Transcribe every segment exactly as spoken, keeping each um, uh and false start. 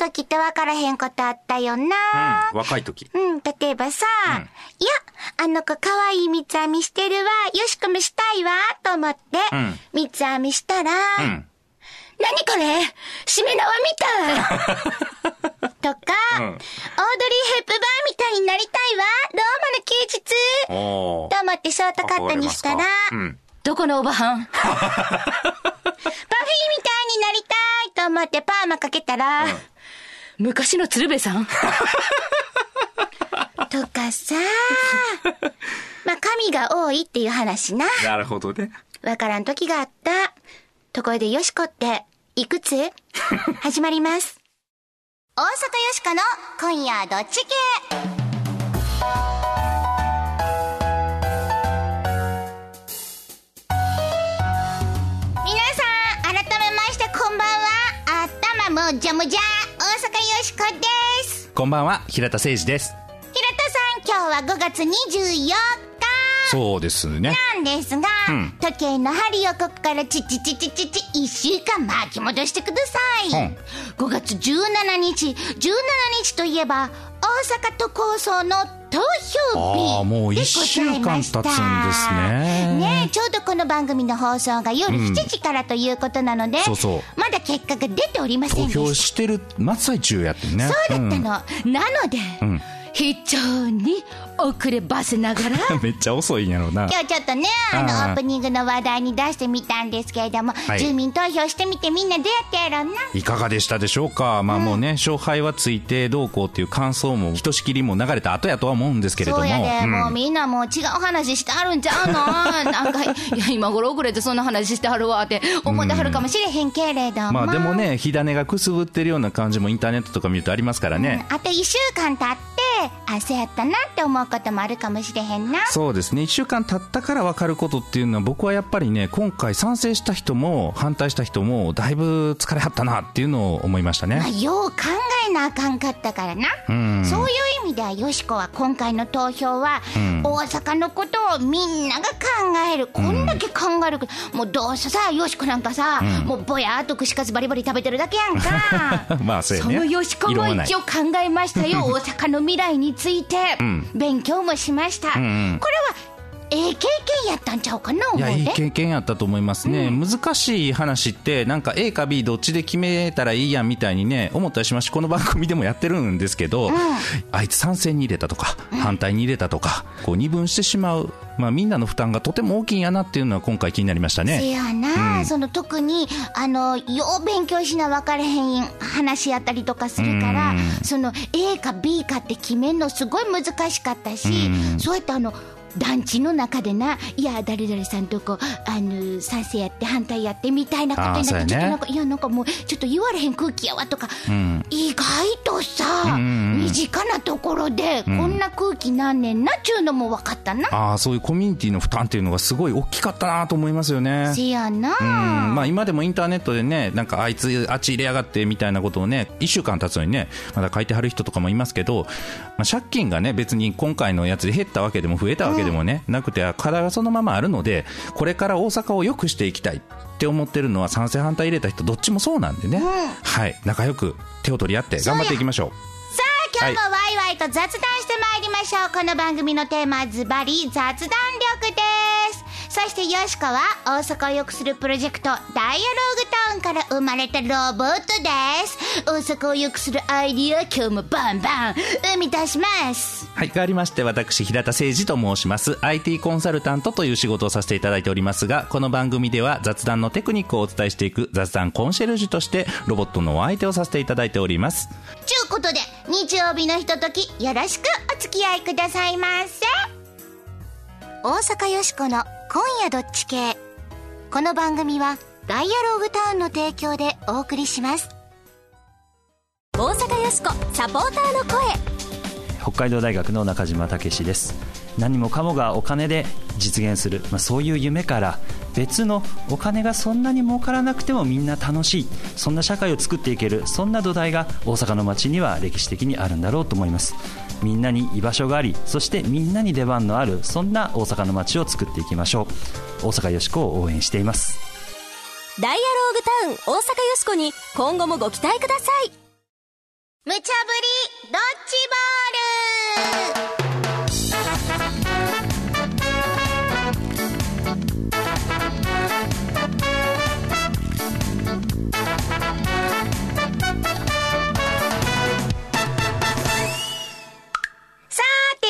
時って分からへんことあったよな、うん、若い時。うん、例えばさ、うん、いや、あの子可愛い三つ編みしてるわ、よしこもしたいわ、と思って、うん、三つ編みしたら、うん、何これしめ縄みたいとか、うん、オードリー・ヘップバーみたいになりたいわ、ローマの休日と思ってショートカットにしたら、うん、どこのおばはんパフィーみたいになりたいと思ってパーマかけたら、うん、昔の鶴瓶さんとかさ、まあ髪が多いっていう話な。なるほどね。わからん時があった。ところでよしこっていくつ？始まります。大阪よしこの今夜どっち系。もじゃもじゃ大阪よしこです。こんばんは、平田誠二です。平田さん、今日はごがつにじゅうよっか。そうですね。なんですが、うん、時計の針をここからチチチチチチいっしゅうかん巻き戻してください、うん、ごがつじゅうしちにちじゅうしちにちといえば大阪都構想の投票日。ああ、もういっしゅうかん経つんですね。ねえ、ちょうどこの番組の放送が夜しちじからということなので、うん、そうそう、まだ結果が出ておりませんでした。投票してる真っ最中やってね。そうだったの、うん、なので、うん、非常に遅ればせながらめっちゃ遅いんやろうな。今日ちょっとね、あのあーオープニングの話題に出してみたんですけれども、はい、住民投票してみてみんなどうやってやろうな、いかがでしたでしょうか。まあ、うん、もうね、勝敗はついてどうこうっていう感想もひとしきりも流れた後やとは思うんですけれども、そうやで、うん、もうみんなもう違う話してあるんちゃうのなんか、いや今頃遅れてそんな話してあるわって思ってはるかもしれへんけれども、うん、まあでもね、火種がくすぶってるような感じもインターネットとか見るとありますからね、うん、あといっしゅうかん経ってあ、そうやったなって思うこともあるかもしれへんな。そうですね、いっしゅうかん経ったから分かることっていうのは、僕はやっぱりね、今回賛成した人も反対した人もだいぶ疲れはったなっていうのを思いましたね、まあ、よう考えなあかんかったからな、うん、そういう意味ではよしこは今回の投票は、うん、大阪のことをみんなが考える、こんだけ考える、うん、もうどうせさ、よしこなんかさ、うん、もうぼやーっと串カツバリバリ食べてるだけやんかまあそうやね、そのよしこも一応考えましたよ大阪の未来について、うん、勉強もしました、うんうん、これはええ経験やったんちゃうかな。いや、いい経験やったと思いますね、うん、難しい話ってなんか A か B どっちで決めたらいいやんみたいにね、思ったりしますし、この番組でもやってるんですけど、うん、あいつ賛成に入れたとか反対に入れたとか、うん、こう二分してしまう、まあ、みんなの負担がとても大きいんやなっていうのは今回気になりましたね。せやな、うん、その特にあのよう勉強しな分かれへん話やったりとかするから、うん、その A か B かって決めるのすごい難しかったし、うん、そうやってあの団地の中でな、いや誰々さんとこあの賛成やって反対やってみたいなことになって、ちょっとなんか、いやなんかもうちょっと言われへん空気やわとか、うん、意外とさ、うんうんうん、身近なところでこんな空気なんねんなっちゅうのも分かったな、うん、あ、そういうコミュニティの負担っていうのがすごい大きかったなと思いますよね。せやな、うん、まあ、今でもインターネットでね、なんかあいつあっち入れやがってみたいなことをね、いっしゅうかん経つのにねまだ書いてはる人とかもいますけど、まあ、借金がね別に今回のやつで減ったわけでも増えたわけでもでもね、なくて課題はそのままあるので、これから大阪を良くしていきたいって思ってるのは賛成反対入れた人どっちもそうなんでね、うん、はい、仲良く手を取り合って頑張っていきましょう。さあ、今日もワイワイと雑談してまいりましょう、はい、この番組のテーマはズバリ雑談力です。そしてよしこは大阪を良くするプロジェクトダイアローグタウンから生まれたロボットです。大阪を良くするアイディア、今日もバンバン生み出します。はい、変わりまして私平田誠二と申します。 アイティー コンサルタントという仕事をさせていただいておりますが、この番組では雑談のテクニックをお伝えしていく雑談コンシェルジュとしてロボットのお相手をさせていただいております。ちゅうことで日曜日のひとときよろしくお付き合いくださいませ。大阪よしこの今夜どっち系。この番組はダイアローグタウンの提供でお送りします。大阪よしこサポーターの声。北海道大学の中島武史です。何もかもがお金で実現する、まあ、そういう夢から別のお金がそんなに儲からなくてもみんな楽しい、そんな社会を作っていける、そんな土台が大阪の街には歴史的にあるんだろうと思います。みんなに居場所があり、そしてみんなに出番のある、そんな大阪の街を作っていきましょう。大阪よしこを応援しています。ダイアローグタウン大阪よしこに今後もご期待ください。無茶ぶりドッジボール。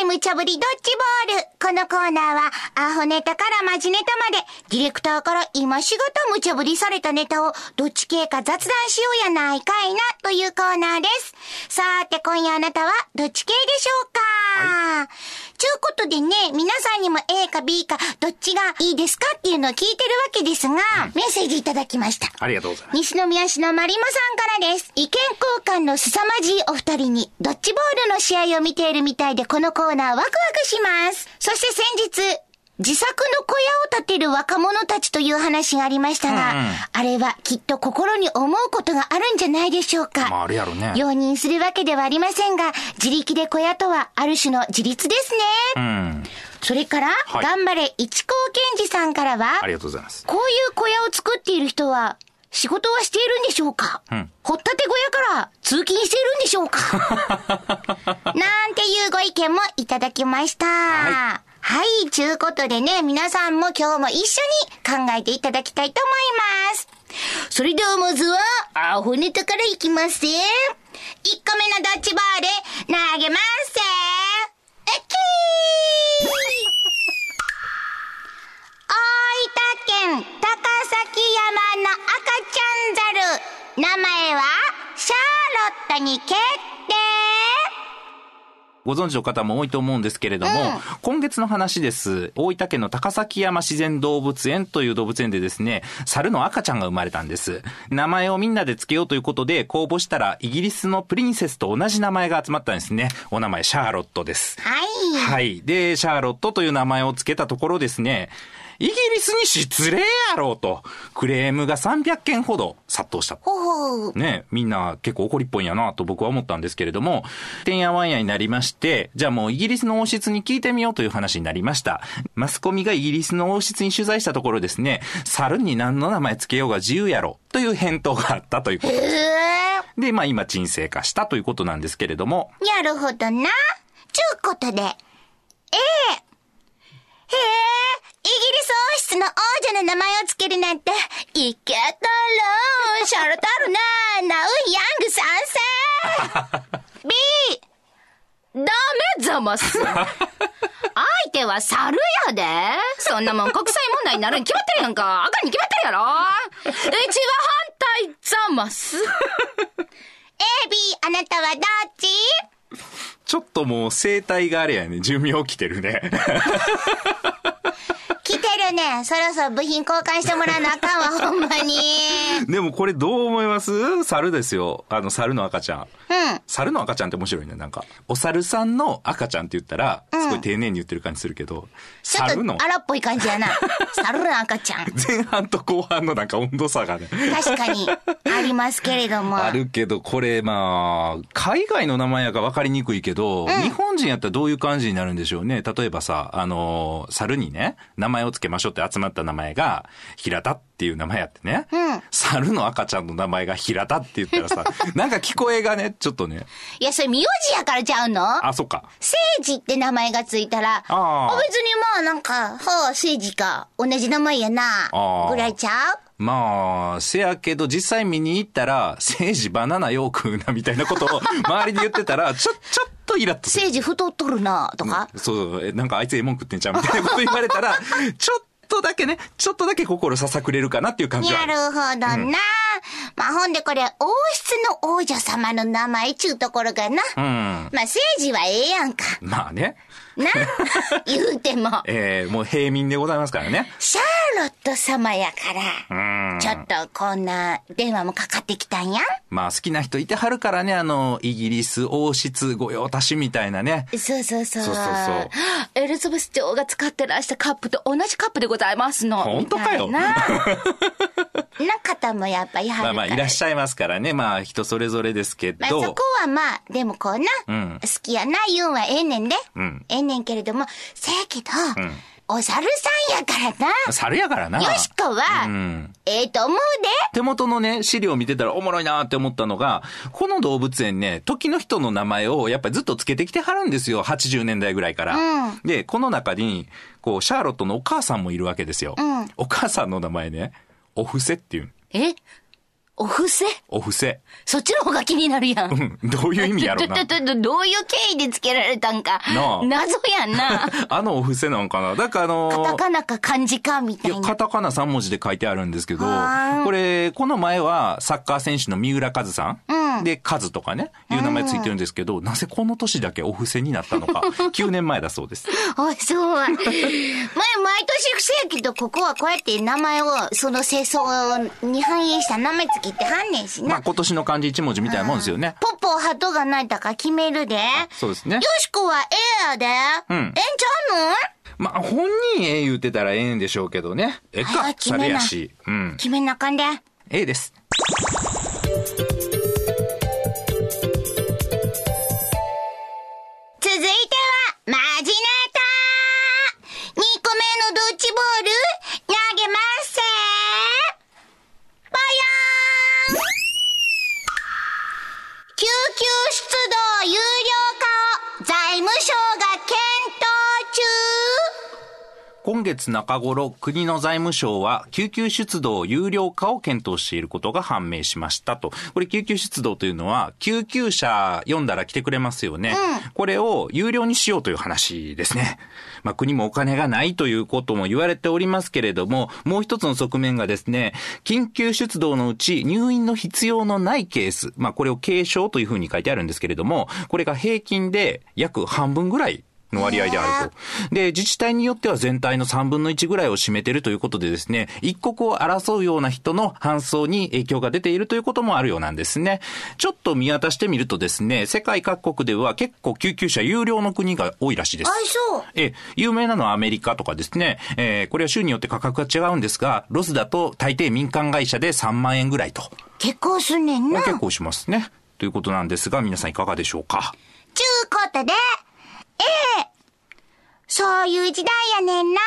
無茶ぶりドッジボール。このコーナーはアホネタからマジネタまでディレクターから今しがた無茶ぶりされたネタをどっち系か雑談しようやないかいなというコーナーです。さーて今夜あなたはどっち系でしょうか、はい、ちゅうことでね、皆さんにも A か B かどっちがいいですかっていうのを聞いてるわけですが、うん、メッセージいただきました。ありがとうございます。西宮市のマリモさんからです。意見交換の凄まじいお二人にドッジボールの試合を見ているみたいでこのコーナーワクワクします。そして先日、自作の小屋を建てる若者たちという話がありましたが、うんうん、あれはきっと心に思うことがあるんじゃないでしょうか。まあ、あれやろね。容認するわけではありませんが、自力で小屋とはある種の自立ですね。うん、それから、はい、頑張れ一光健二さんからは、ありがとうございます。こういう小屋を作っている人は、仕事はしているんでしょうか、うん、掘ったて小屋から通勤しているんでしょうかなんていうご意見もいただきました。はい。はい、ちゅうことでね、皆さんも今日も一緒に考えていただきたいと思います。それではまずは、アホネタからいきますぜ。いっこめのドッジボール、投げますぜ。うっきー大分県高崎山の赤ちゃんザル、名前はシャーロットに決定。ご存知の方も多いと思うんですけれども、うん、今月の話です。大分県の高崎山自然動物園という動物園でですね、猿の赤ちゃんが生まれたんです。名前をみんなでつけようということで公募したら、イギリスのプリンセスと同じ名前が集まったんですね。お名前シャーロットです。はい、はい、でシャーロットという名前をつけたところですね、イギリスに失礼やろうと、クレームがさんびゃっけんほど殺到した。ほほね、みんな結構怒りっぽいんやなと僕は思ったんですけれども、てんやわんやになりまして、じゃあもうイギリスの王室に聞いてみようという話になりました。マスコミがイギリスの王室に取材したところですね、猿に何の名前つけようが自由やろという返答があったということです。で、まあ今沈静化したということなんですけれども。なるほどな。ちゅうことで、ええーへえ、イギリス王室の王女の名前をつけるなんて、いけたろー、シャロタルナー、ナウヤング参戦B、ダメざます相手は猿やで。そんなもん国際問題になるに決まってるやんか。赤に決まってるやろ。うちは反対ざますA、B、あなたはどっち？ちょっともう生態があれやね、寿命来てるね来てるね。そろそろ部品交換してもらわなあかんわほんまに。でもこれどう思います？猿ですよ、あの猿の赤ちゃん、うん、猿の赤ちゃんって面白いね。なんかお猿さんの赤ちゃんって言ったらすごい丁寧に言ってる感じするけど、うん、猿のちょっと荒っぽい感じやな猿の赤ちゃん。前半と後半のなんか温度差がね確かにありますけれども、あるけどこれまあ海外の名前やから分かりにくいけど、うん、日本人やったらどういう感じになるんでしょうね。例えばさ、あのー、猿にね、名前をつけましょうって集まった名前が、平田っていう名前やってね、うん、猿の赤ちゃんの名前が平田って言ったらさ、なんか聞こえがね、ちょっとね。いや、それ苗字やからちゃうの？あ、そっか。聖治って名前がついたら、あ別にまあなんか、はあ、聖治か、同じ名前やな、ぐらいちゃう？まあ、せやけど、実際見に行ったら、聖治バナナよう食うな、みたいなことを周りで言ってたら、ちょ、ちょっとイラッとする。聖治太っとるな、とか、うん、そう、なんかあいつええもん食ってんちゃうみたいなこと言われたら、ちょっとだけね、ちょっとだけ心ささくれるかなっていう感じはある。なるほどな。うん、まあ、ほんでこれ、王室の王女様の名前ちゅうところかな。うん。まあ、聖治はええやんか。まあね。な言うても。ええー、もう平民でございますからね。シャーロット様やから、うん、ちょっとこんな電話もかかってきたんや。まあ好きな人いてはるからね、あの、イギリス王室御用達みたいなね。そうそうそう。そうそうそう。エリザベス女王が使ってらしたカップと同じカップでございますの。本当かよ。な方もやっぱりいはるから。まあまあいらっしゃいますからね。まあ人それぞれですけど。まあ、そこはまあ、でもこうな、うん、好きやな言うんはええねんで。うん。ええねんけれども、せやけど、うん、お猿さんやからな。猿やからな。よしこは、うん、ええと思うで。手元のね、資料を見てたらおもろいなーって思ったのが、この動物園ね、時の人の名前をやっぱりずっとつけてきてはるんですよ。はちじゅうねんだいぐらいから。うん、で、この中に、こう、シャーロットのお母さんもいるわけですよ。うん、お母さんの名前ね、お布施っていう。えお布施お布施。そっちの方が気になるやん。うん。どういう意味やろうな。どういう経緯でつけられたんか。なあ。謎やんな。あのお布施なんかな。だからあのー、カタカナか漢字かみたいな。いや、カタカナさんもじで書いてあるんですけど、これ、この前はサッカー選手の三浦和さん、うん、で、カズとかね、いう名前ついてるんですけど、うん、なぜこの年だけお布施になったのか。きゅうねんまえだそうです。あ、そう。前、毎年不正規とここはこうやって名前を、その清掃に反映した名前つけってはんねんしな。まあ、今年の漢字一文字みたいなもんですよね。うん、ポポハトがないだか決めるで。そうですね。よしこはええやで。うん。えんちゃうの？まあ、本人ええ言うてたらええんでしょうけどね。ええか。はい、決めな。うん。決めなかんで。ええです。続いてはマジネタ。にこめのドッジボール投げますせー。ぽよー。救急出動有料化を財務省が検討中。今月中頃、国の財務省は救急出動有料化を検討していることが判明しましたと。これ救急出動というのは救急車呼んだら来てくれますよね、うん、これを有料にしようという話ですね。まあ、国もお金がないということも言われておりますけれども、もう一つの側面がですね、緊急出動のうち入院の必要のないケース、まあ、これを軽症というふうに書いてあるんですけれども、これが平均で約半分ぐらいの割合であると。で、自治体によっては全体のさんぶんのいちぐらいを占めているということでですね、一刻を争うような人の搬送に影響が出ているということもあるようなんですね。ちょっと見渡してみるとですね、世界各国では結構救急車有料の国が多いらしいです。あ、そう。え、有名なのはアメリカとかですね、えー、これは州によって価格が違うんですが、ロスだと大抵民間会社でさんまんえんぐらいと。結構すんねんな。結構しますね。ということなんですが、皆さんいかがでしょうか。ちゅうことで、ええ、そういう時代やねんな。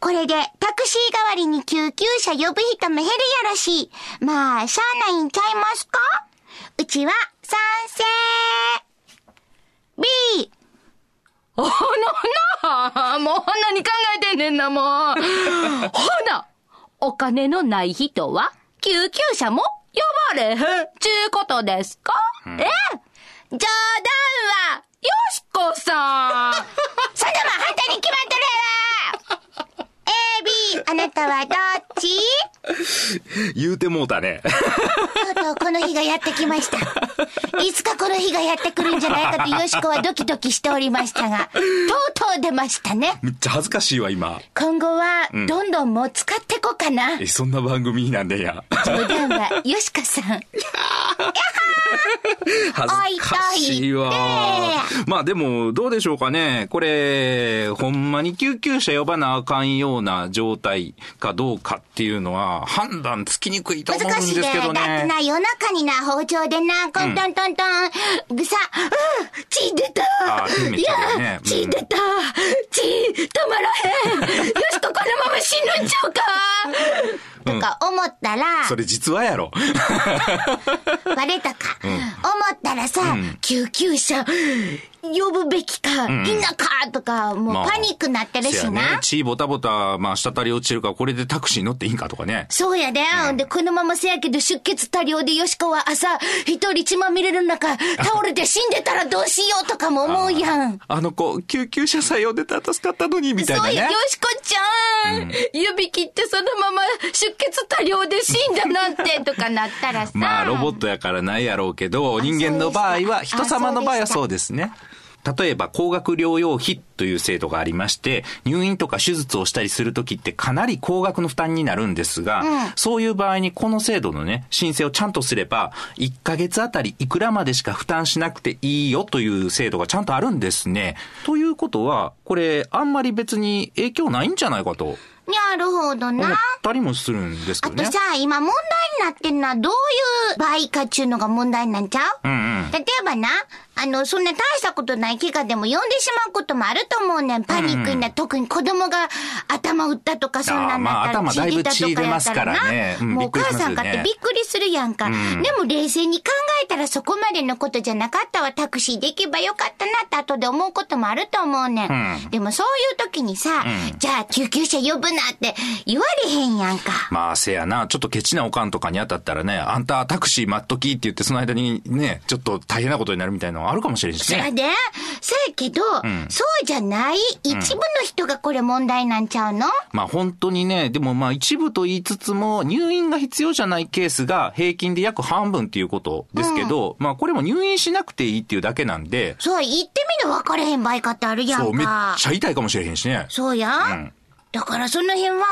これでタクシー代わりに救急車呼ぶ人も減るやろし、まあしゃあないんちゃいますか。うちは賛成。 B。 おのな、もう何考えてんねんな、もう。ほな、お金のない人は救急車も呼ばれへんちゅうことですか、うん、え冗談はよしこさん。そんなもん反対に決まっとる。エービー、 あなたはどっち？言うてもうたね。とうとうこの日がやってきました。いつかこの日がやってくるんじゃないかとよしこはドキドキしておりましたが、とうとう出ましたね。めっちゃ恥ずかしいわ今。今後はどんどんもう使ってこかな、うん、え、そんな番組なんでや。冗談はよしこさん。恥ずかしいわ。まあでもどうでしょうかね。これほんまに救急車呼ばなあかんような状態かどうかっていうのは判断つきにくいと思うんですけどね。難しいね。だってな、夜中にな、包丁でな、コントントントン、ぐさ、うん、血出た。あ、いや、血出た。血止まらへん。よしここのまま死ぬんちゃうか。とか思ったら、うん、それ実はやろ。バレたか、うん、思ったらさ、うん、救急車呼ぶべきか、うん、いんなかとか、もうパニックなってるしな、まあね、血ボタボタ、まあ、滴り落ちるから、これでタクシー乗っていいんかとかね。そうやで、うん、でこのまませやけど出血多量でよしこは朝一人血まみれる中倒れて死んでたらどうしようとかも思うやん。 あ, あの子救急車さえ呼んでたら助かったのにみたいなね。そうや、よしこちゃん、うん、指切ってそのまま出血多量で死んだなんてとかなったらさまあロボットやからないやろうけど、人間の場合は、人様の場合はそうですね。例えば高額療養費という制度がありまして、入院とか手術をしたりするときってかなり高額の負担になるんですが、うん、そういう場合にこの制度のね、申請をちゃんとすればいっかげつあたりいくらまでしか負担しなくていいよという制度がちゃんとあるんですね。ということはこれあんまり別に影響ないんじゃないかと。なるほどな。ったりもするんですけどね。あとさ、今問題になってんのはどういう倍かっちゅうのが問題になっちゃう？うんうん。例えばな、あの、そんな大したことない怪我でも呼んでしまうこともあると思うねん。パニックになる、うんうん。特に子供が頭打ったとか、そんなんなったら血出たとかやったらな。ね、うん、もうお母さんかってびっくりするやんか、うん。でも冷静に考えたらそこまでのことじゃなかったわ。タクシーで行けばよかったなって後で思うこともあると思うねん。うん、でもそういう時にさ、うん、じゃあ救急車呼ぶなって言われへんやんか。まあせやな、ちょっとケチなおかんとかに当たったらね、あんたタクシー待っときって言ってその間にね、ちょっと大変なことになるみたいなのあるかもしれんしね。そうやね。そうやけど、うん、そうじゃない一部の人がこれ問題なんちゃうの？うん、まあ本当にね、でもまあ一部と言いつつも入院が必要じゃないケースが平均で約半分っていうことですけど、うん、まあこれも入院しなくていいっていうだけなんで。そう、言ってみる分かれへん場合かってあるやんか。そう、めっちゃ痛いかもしれへんしね。そうや。うん、だからその辺は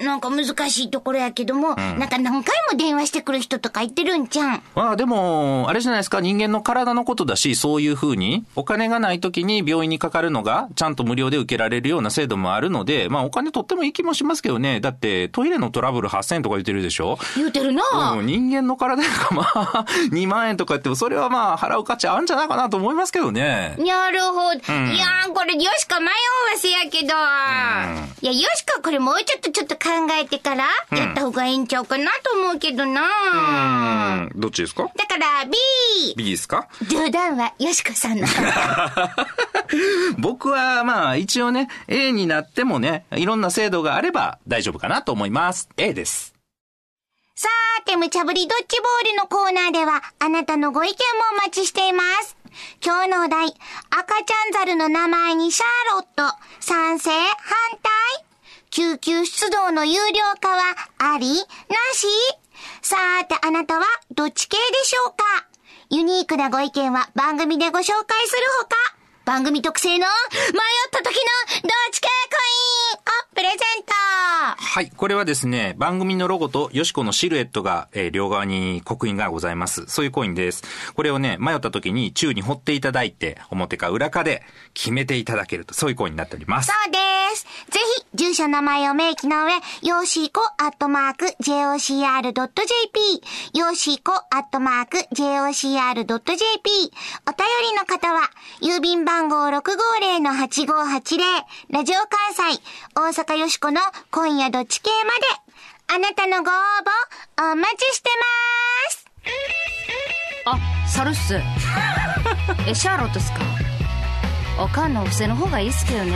なんか難しいところやけども、うん、なんか何回も電話してくる人とか言ってるんちゃん。まあでもあれじゃないですか、人間の体のことだし、そういう風にお金がない時に病院にかかるのがちゃんと無料で受けられるような制度もあるので、まあお金とってもいい気もしますけどね。だってトイレのトラブルはっせんえんとか言ってるでしょ。言うてるな。うん、人間の体がまあにまんえんとか言っても、それはまあ払う価値あるんじゃないかなと思いますけどね。なるほど、うん、いやーこれよしか迷わせやけど、うん、いやよしかこれもうちょっとちょっと考えてからやった方がいいんちゃうかなと思うけどな。うん、どっちですか？だから B。B ですか？冗談はよしこさんの。僕はまあ一応ね、 A になってもね、いろんな制度があれば大丈夫かなと思います。A です。さーて、無茶ぶりドッジボールのコーナーではあなたのご意見もお待ちしています。今日のお題、赤ちゃんザルの名前にシャーロット、賛成反対、救急出動の有料化はありなし。さーて、あなたはどっち系でしょうか。ユニークなご意見は番組でご紹介するほか、番組特製の迷った時のどっち系コインをプレゼント。はい、これはですね、番組のロゴとよしこのシルエットが、えー、両側に刻印がございます。そういうコインです。これをね、迷った時に宙に掘っていただいて、表か裏かで決めていただけると、そういうコインになっております。そうです。ぜひ住所名前を明記の上、よしこアットマーク ジェイオーシーアールドットジェーピー、 よしこアットマーク ジェイオーシーアールドットジェーピー。 お便りの方は郵便番番号 ろくごぜろのはちごはちぜろ ラジオ関西大阪よしこの今夜どっち系まで、あなたのご応募お待ちしてます。あ、サルっす。え、シャーロットっすか。おかんのお布施の方がいいっすけどね。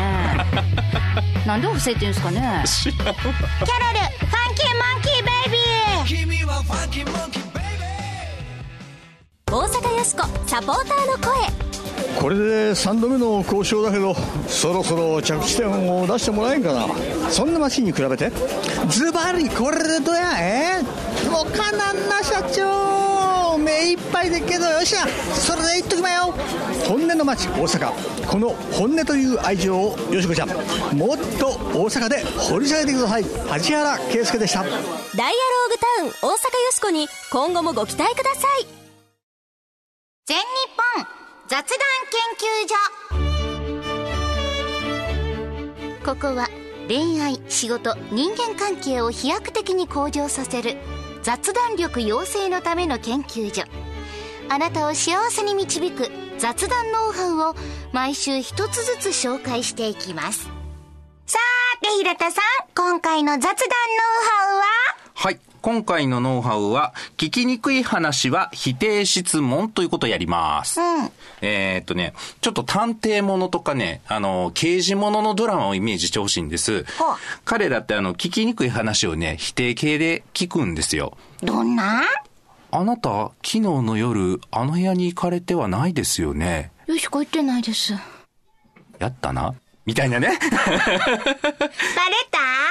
なんでお布施って言うんすかね。キャロル、ファンキーモンキーベイビー。君はファンキーモンキーベイビー。大阪よしこサポーターの声。これでさんどめの交渉だけど、そろそろ着地点を出してもらえんかな。そんなマシンに比べてズバリこれどやえおかなんな社長、目いっぱいでっけど、よっしゃそれで言っときまよ。本音の街大阪、この本音という愛情をよしこちゃんもっと大阪で掘り下げてください。八原圭介でした。ダイアローグタウン大阪よしこに今後もご期待ください。全日本雑談研究所。ここは恋愛、仕事、人間関係を飛躍的に向上させる雑談力養成のための研究所。あなたを幸せに導く雑談ノウハウを毎週一つずつ紹介していきます。さーて、平田さん、今回の雑談ノウハウは？はい、今回のノウハウは、聞きにくい話は否定質問ということをやります。うん、えー、っとね、ちょっと探偵ものとかね、あの、刑事もののドラマをイメージしてほしいんです。彼らってあの、聞きにくい話をね、否定形で聞くんですよ。どんな？あなた、昨日の夜、あの部屋に行かれてはないですよね。よしこ行ってないです。やったな。みたいなね。バレた？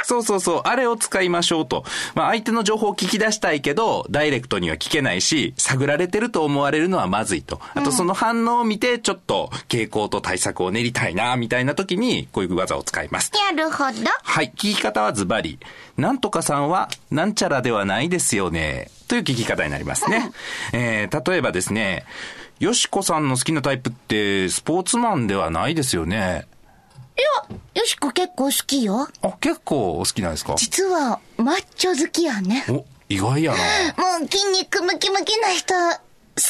そうそうそう。あれを使いましょうと。まあ相手の情報を聞き出したいけど、ダイレクトには聞けないし、探られてると思われるのはまずいと。あとその反応を見て、ちょっと傾向と対策を練りたいな、みたいな時に、こういう技を使います。なるほど。はい。聞き方はズバリ。なんとかさんは、なんちゃらではないですよね。という聞き方になりますね。えー、例えばですね、よしこさんの好きなタイプって、スポーツマンではないですよね。いや、よしこ結構好きよ。あ、結構好きなんですか。実はマッチョ好きやね。お、意外やな。もう筋肉ムキムキな人好き。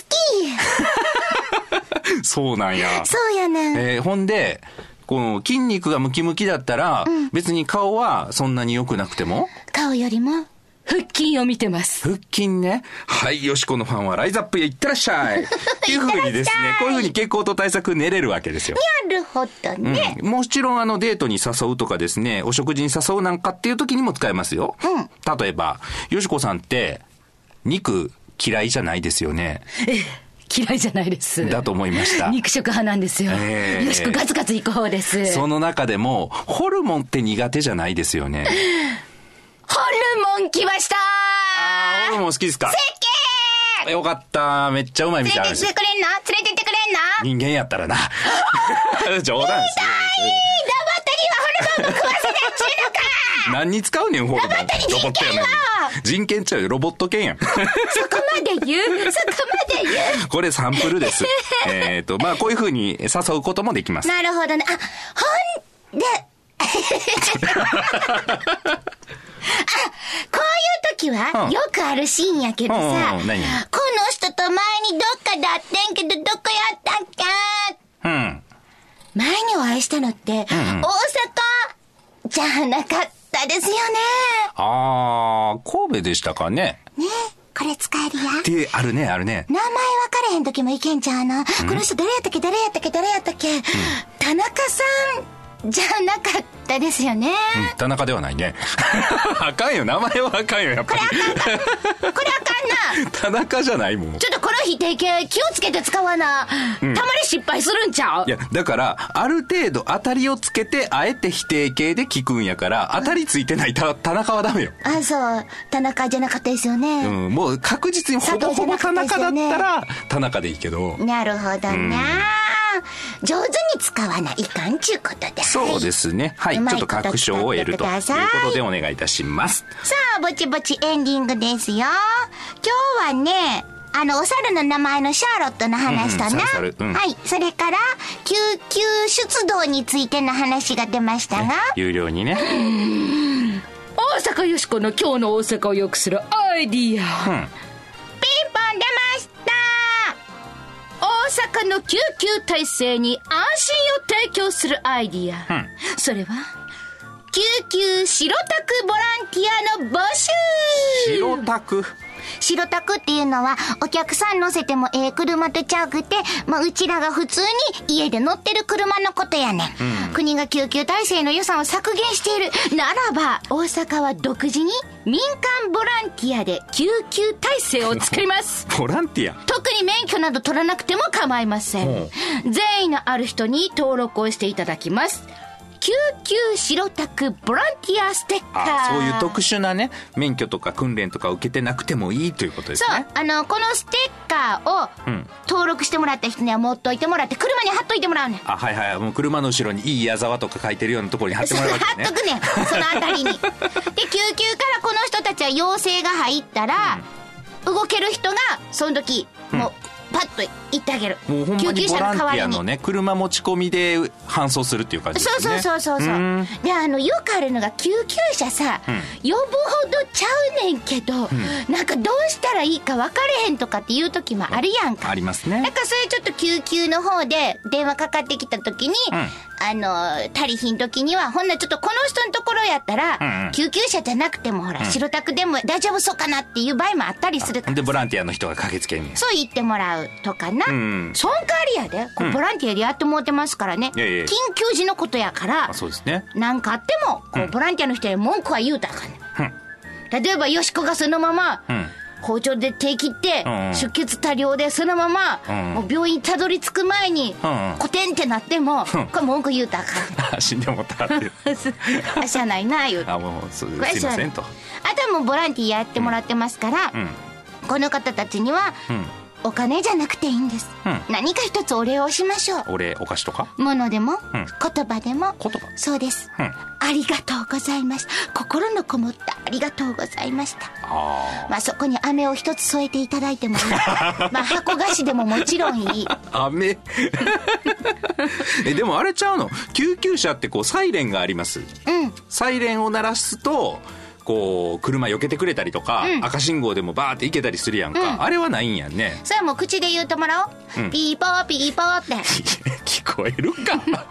そうなんや。そうやね。えー、ほんでこの筋肉がムキムキだったら、うん、別に顔はそんなに良くなくても、顔よりも腹筋を見てます。腹筋ね。はい、よしこのファンはライズアップへ行ってらっしゃいっていう風にですね、こういう風に健康と対策練れるわけですよ。なるほどね、うん、もちろんあのデートに誘うとかですね、お食事に誘うなんかっていう時にも使えますよ、うん、例えばよしこさんって肉嫌いじゃないですよね。え嫌いじゃないです。だと思いました。肉食派なんですよ。えー、よしこガツガツいく方です。その中でもホルモンって苦手じゃないですよね。ホルモン来ましたー。あー、ホルモン好きですか。せっけー。よかった。めっちゃうまいみたいな。連れてってくれんの？連れてってくれんの？人間やったらな。冗談です。痛い。ロボットにはホルモンも食わせなっちゅうのか。何に使うねん、ホルモン。ロボットに人権は。人権ちゃうよ、ロボット犬やん。そこまで言う。そこまで言う。これサンプルです。えっと、まあ、こういう風に誘うこともできます。なるほどね。あ、ほんで、あ、こういう時は、うん、よくあるシーンやけどさ、うんうんうん、この人と前にどっかで会ってんけど、どこやったっけー。うん。前にお会いしたのって、うんうん、大阪じゃなかった。ですよね。あー、神戸でしたかね。ね、これ使えるやで、あるね、あるね。名前分かれへん時もいけんちゃうな。この人誰やったっけ、誰やったっけ、誰やったっけ、うん、田中さんじゃなかったですよね、うん、田中ではないね。あかんよ、名前はあかんよ、やっぱり。これあかん、これあかんな。田中じゃないもん。ちょっとこの否定形気をつけて使わな、うん、たまに失敗するんちゃう。いや、だからある程度当たりをつけてあえて否定形で聞くんやから、うん、当たりついてない田中はダメよ。あ、そう、田中じゃなかったですよね、うん、もう確実にほぼほぼ田中だったら田中でいいけど。なるほどな、うん、上手に使わないかんちゅうことで。そうですね、はい、はい、ちょっと確証を得るということでお願いいたします。さあ、ぼちぼちエンディングですよ。今日はね、あのお猿の名前のシャーロットの話とな、うんうん、はい、それから救急出動についての話が出ましたが、有料にね。大阪よしこの今日の大阪を良くするアイディア、うん、ピンポン出ました。大阪の救急体制に安心を提供するアイディア、うん、それは救急白タクボランティアの募集。白タク白タクっていうのはお客さん乗せてもええ車とちゃうくて、まあ、うちらが普通に家で乗ってる車のことやね、うん。国が救急体制の予算を削減しているならば、大阪は独自に民間ボランティアで救急体制を作ります。ボランティア。特に免許など取らなくても構いません。うん、善意のある人に登録をしていただきます。救急白タクボランティアステッカー。ああ、そういう特殊なね、免許とか訓練とか受けてなくてもいいということですね。そう、あのこのステッカーを登録してもらった人には持っといてもらって、車に貼っといてもらうねん。あ、はいはい、もう車の後ろにいい矢沢とか書いてるようなところに貼ってもらうわけね。貼っとくねん、そのあたりに。で、救急からこの人たちは要請が入ったら、うん、動ける人がその時、うん、もうパッと行ってあげる。もうほんまにボランティアのね、車持ち込みで搬送するっていう感じですね。そうそうそうそうそう。うで、あのよくあるのが救急車さ、うん、呼ぶほどちゃうねんけど、うん、なんかどうしたらいいか分かれへんとかっていう時もあるやんか。ありますね。なんかそれちょっと救急の方で電話かかってきた時に、うん、あの足りひん時にはほんなちょっとこの人のところやったら、うんうん、救急車じゃなくてもほら、うん、白タクでも大丈夫そうかなっていう場合もあったりするから。でボランティアの人が駆けつけに。そう言ってもらう。とかな、うん、そん代わりやで、こうボランティアでやってもうてますからね、うん、いやいや緊急時のことやから、そうですね、なんかあってもこう、うん、ボランティアの人に文句は言うたらあかんね、うん、例えばよしこがそのまま、うん、包丁で手切って、うんうん、出血多量でそのまま、うん、もう病院たどり着く前に、うんうん、コテンってなっても、うん、これ文句言うたらあかん。死んでもったってあ、しゃあないな言うて、あ、もうすいませんと。あとはもうボランティアやってもらってますから、うんうん、この方たちには、うん、お金じゃなくていいんです、うん、何か一つお礼をしましょう。お礼、お菓子とか物でも、うん、言葉でも言葉そうです、うん、ありがとうございました、心のこもったありがとうございました。あ、まあ、そこに飴を一つ添えていただいてもいいまあ箱菓子でももちろんいい飴え、でもあれちゃうの、救急車ってこうサイレンがあります、うん、サイレンを鳴らすとこう車避けてくれたりとか、うん、赤信号でもバーって行けたりするやんか、うん、あれはないんやんね。それはもう口で言うてもらおう、うん、ピーポーピーポーって聞こえるかあかん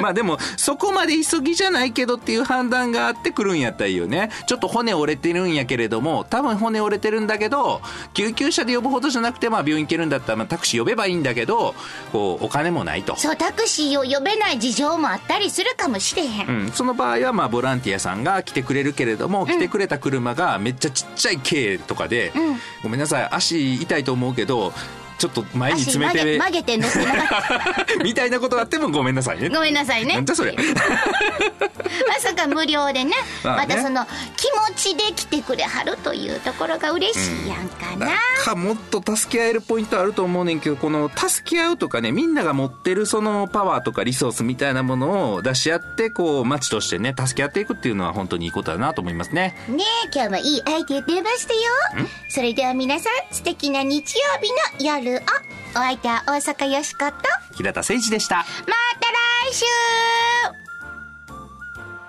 まあでもそこまで急ぎじゃないけどっていう判断があってくるんやったらいいよね。ちょっと骨折れてるんやけれども、多分骨折れてるんだけど救急車で呼ぶほどじゃなくて、まあ病院行けるんだったら、まあタクシー呼べばいいんだけど、こうお金もないと。そう、タクシーを呼べない事情もあったりするかもしれへん、うん、その場合はまあボランティアさんが来てくれるけれども、うん、来てくれた車がめっちゃちっちゃい軽とかで、うん、ごめんなさい足痛いと思うけどちょっと前に詰めて曲げて乗ってなかったみたいなことがあってもごめんなさいねごめんなさいね。なんじゃそれまさか無料でね、まあ、ね、またその気持ちで来てくれはるというところが嬉しいやんかな、うん、なんかもっと助け合えるポイントあると思うねんけど、この助け合うとかね、みんなが持ってるそのパワーとかリソースみたいなものを出し合ってこう街としてね助け合っていくっていうのは本当にいいことだなと思いますね。ねえ、今日もいいアイデア出ましたよ。それでは皆さん素敵な日曜日の夜、お相手は大阪よしこと平田誠二でした。また来週。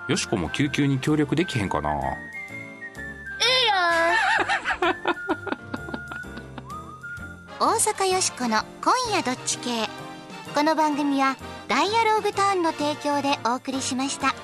よしこも救急に協力できへんかな。ええよ大阪よしこの今夜どっち系。この番組はダイアローグターンの提供でお送りしました。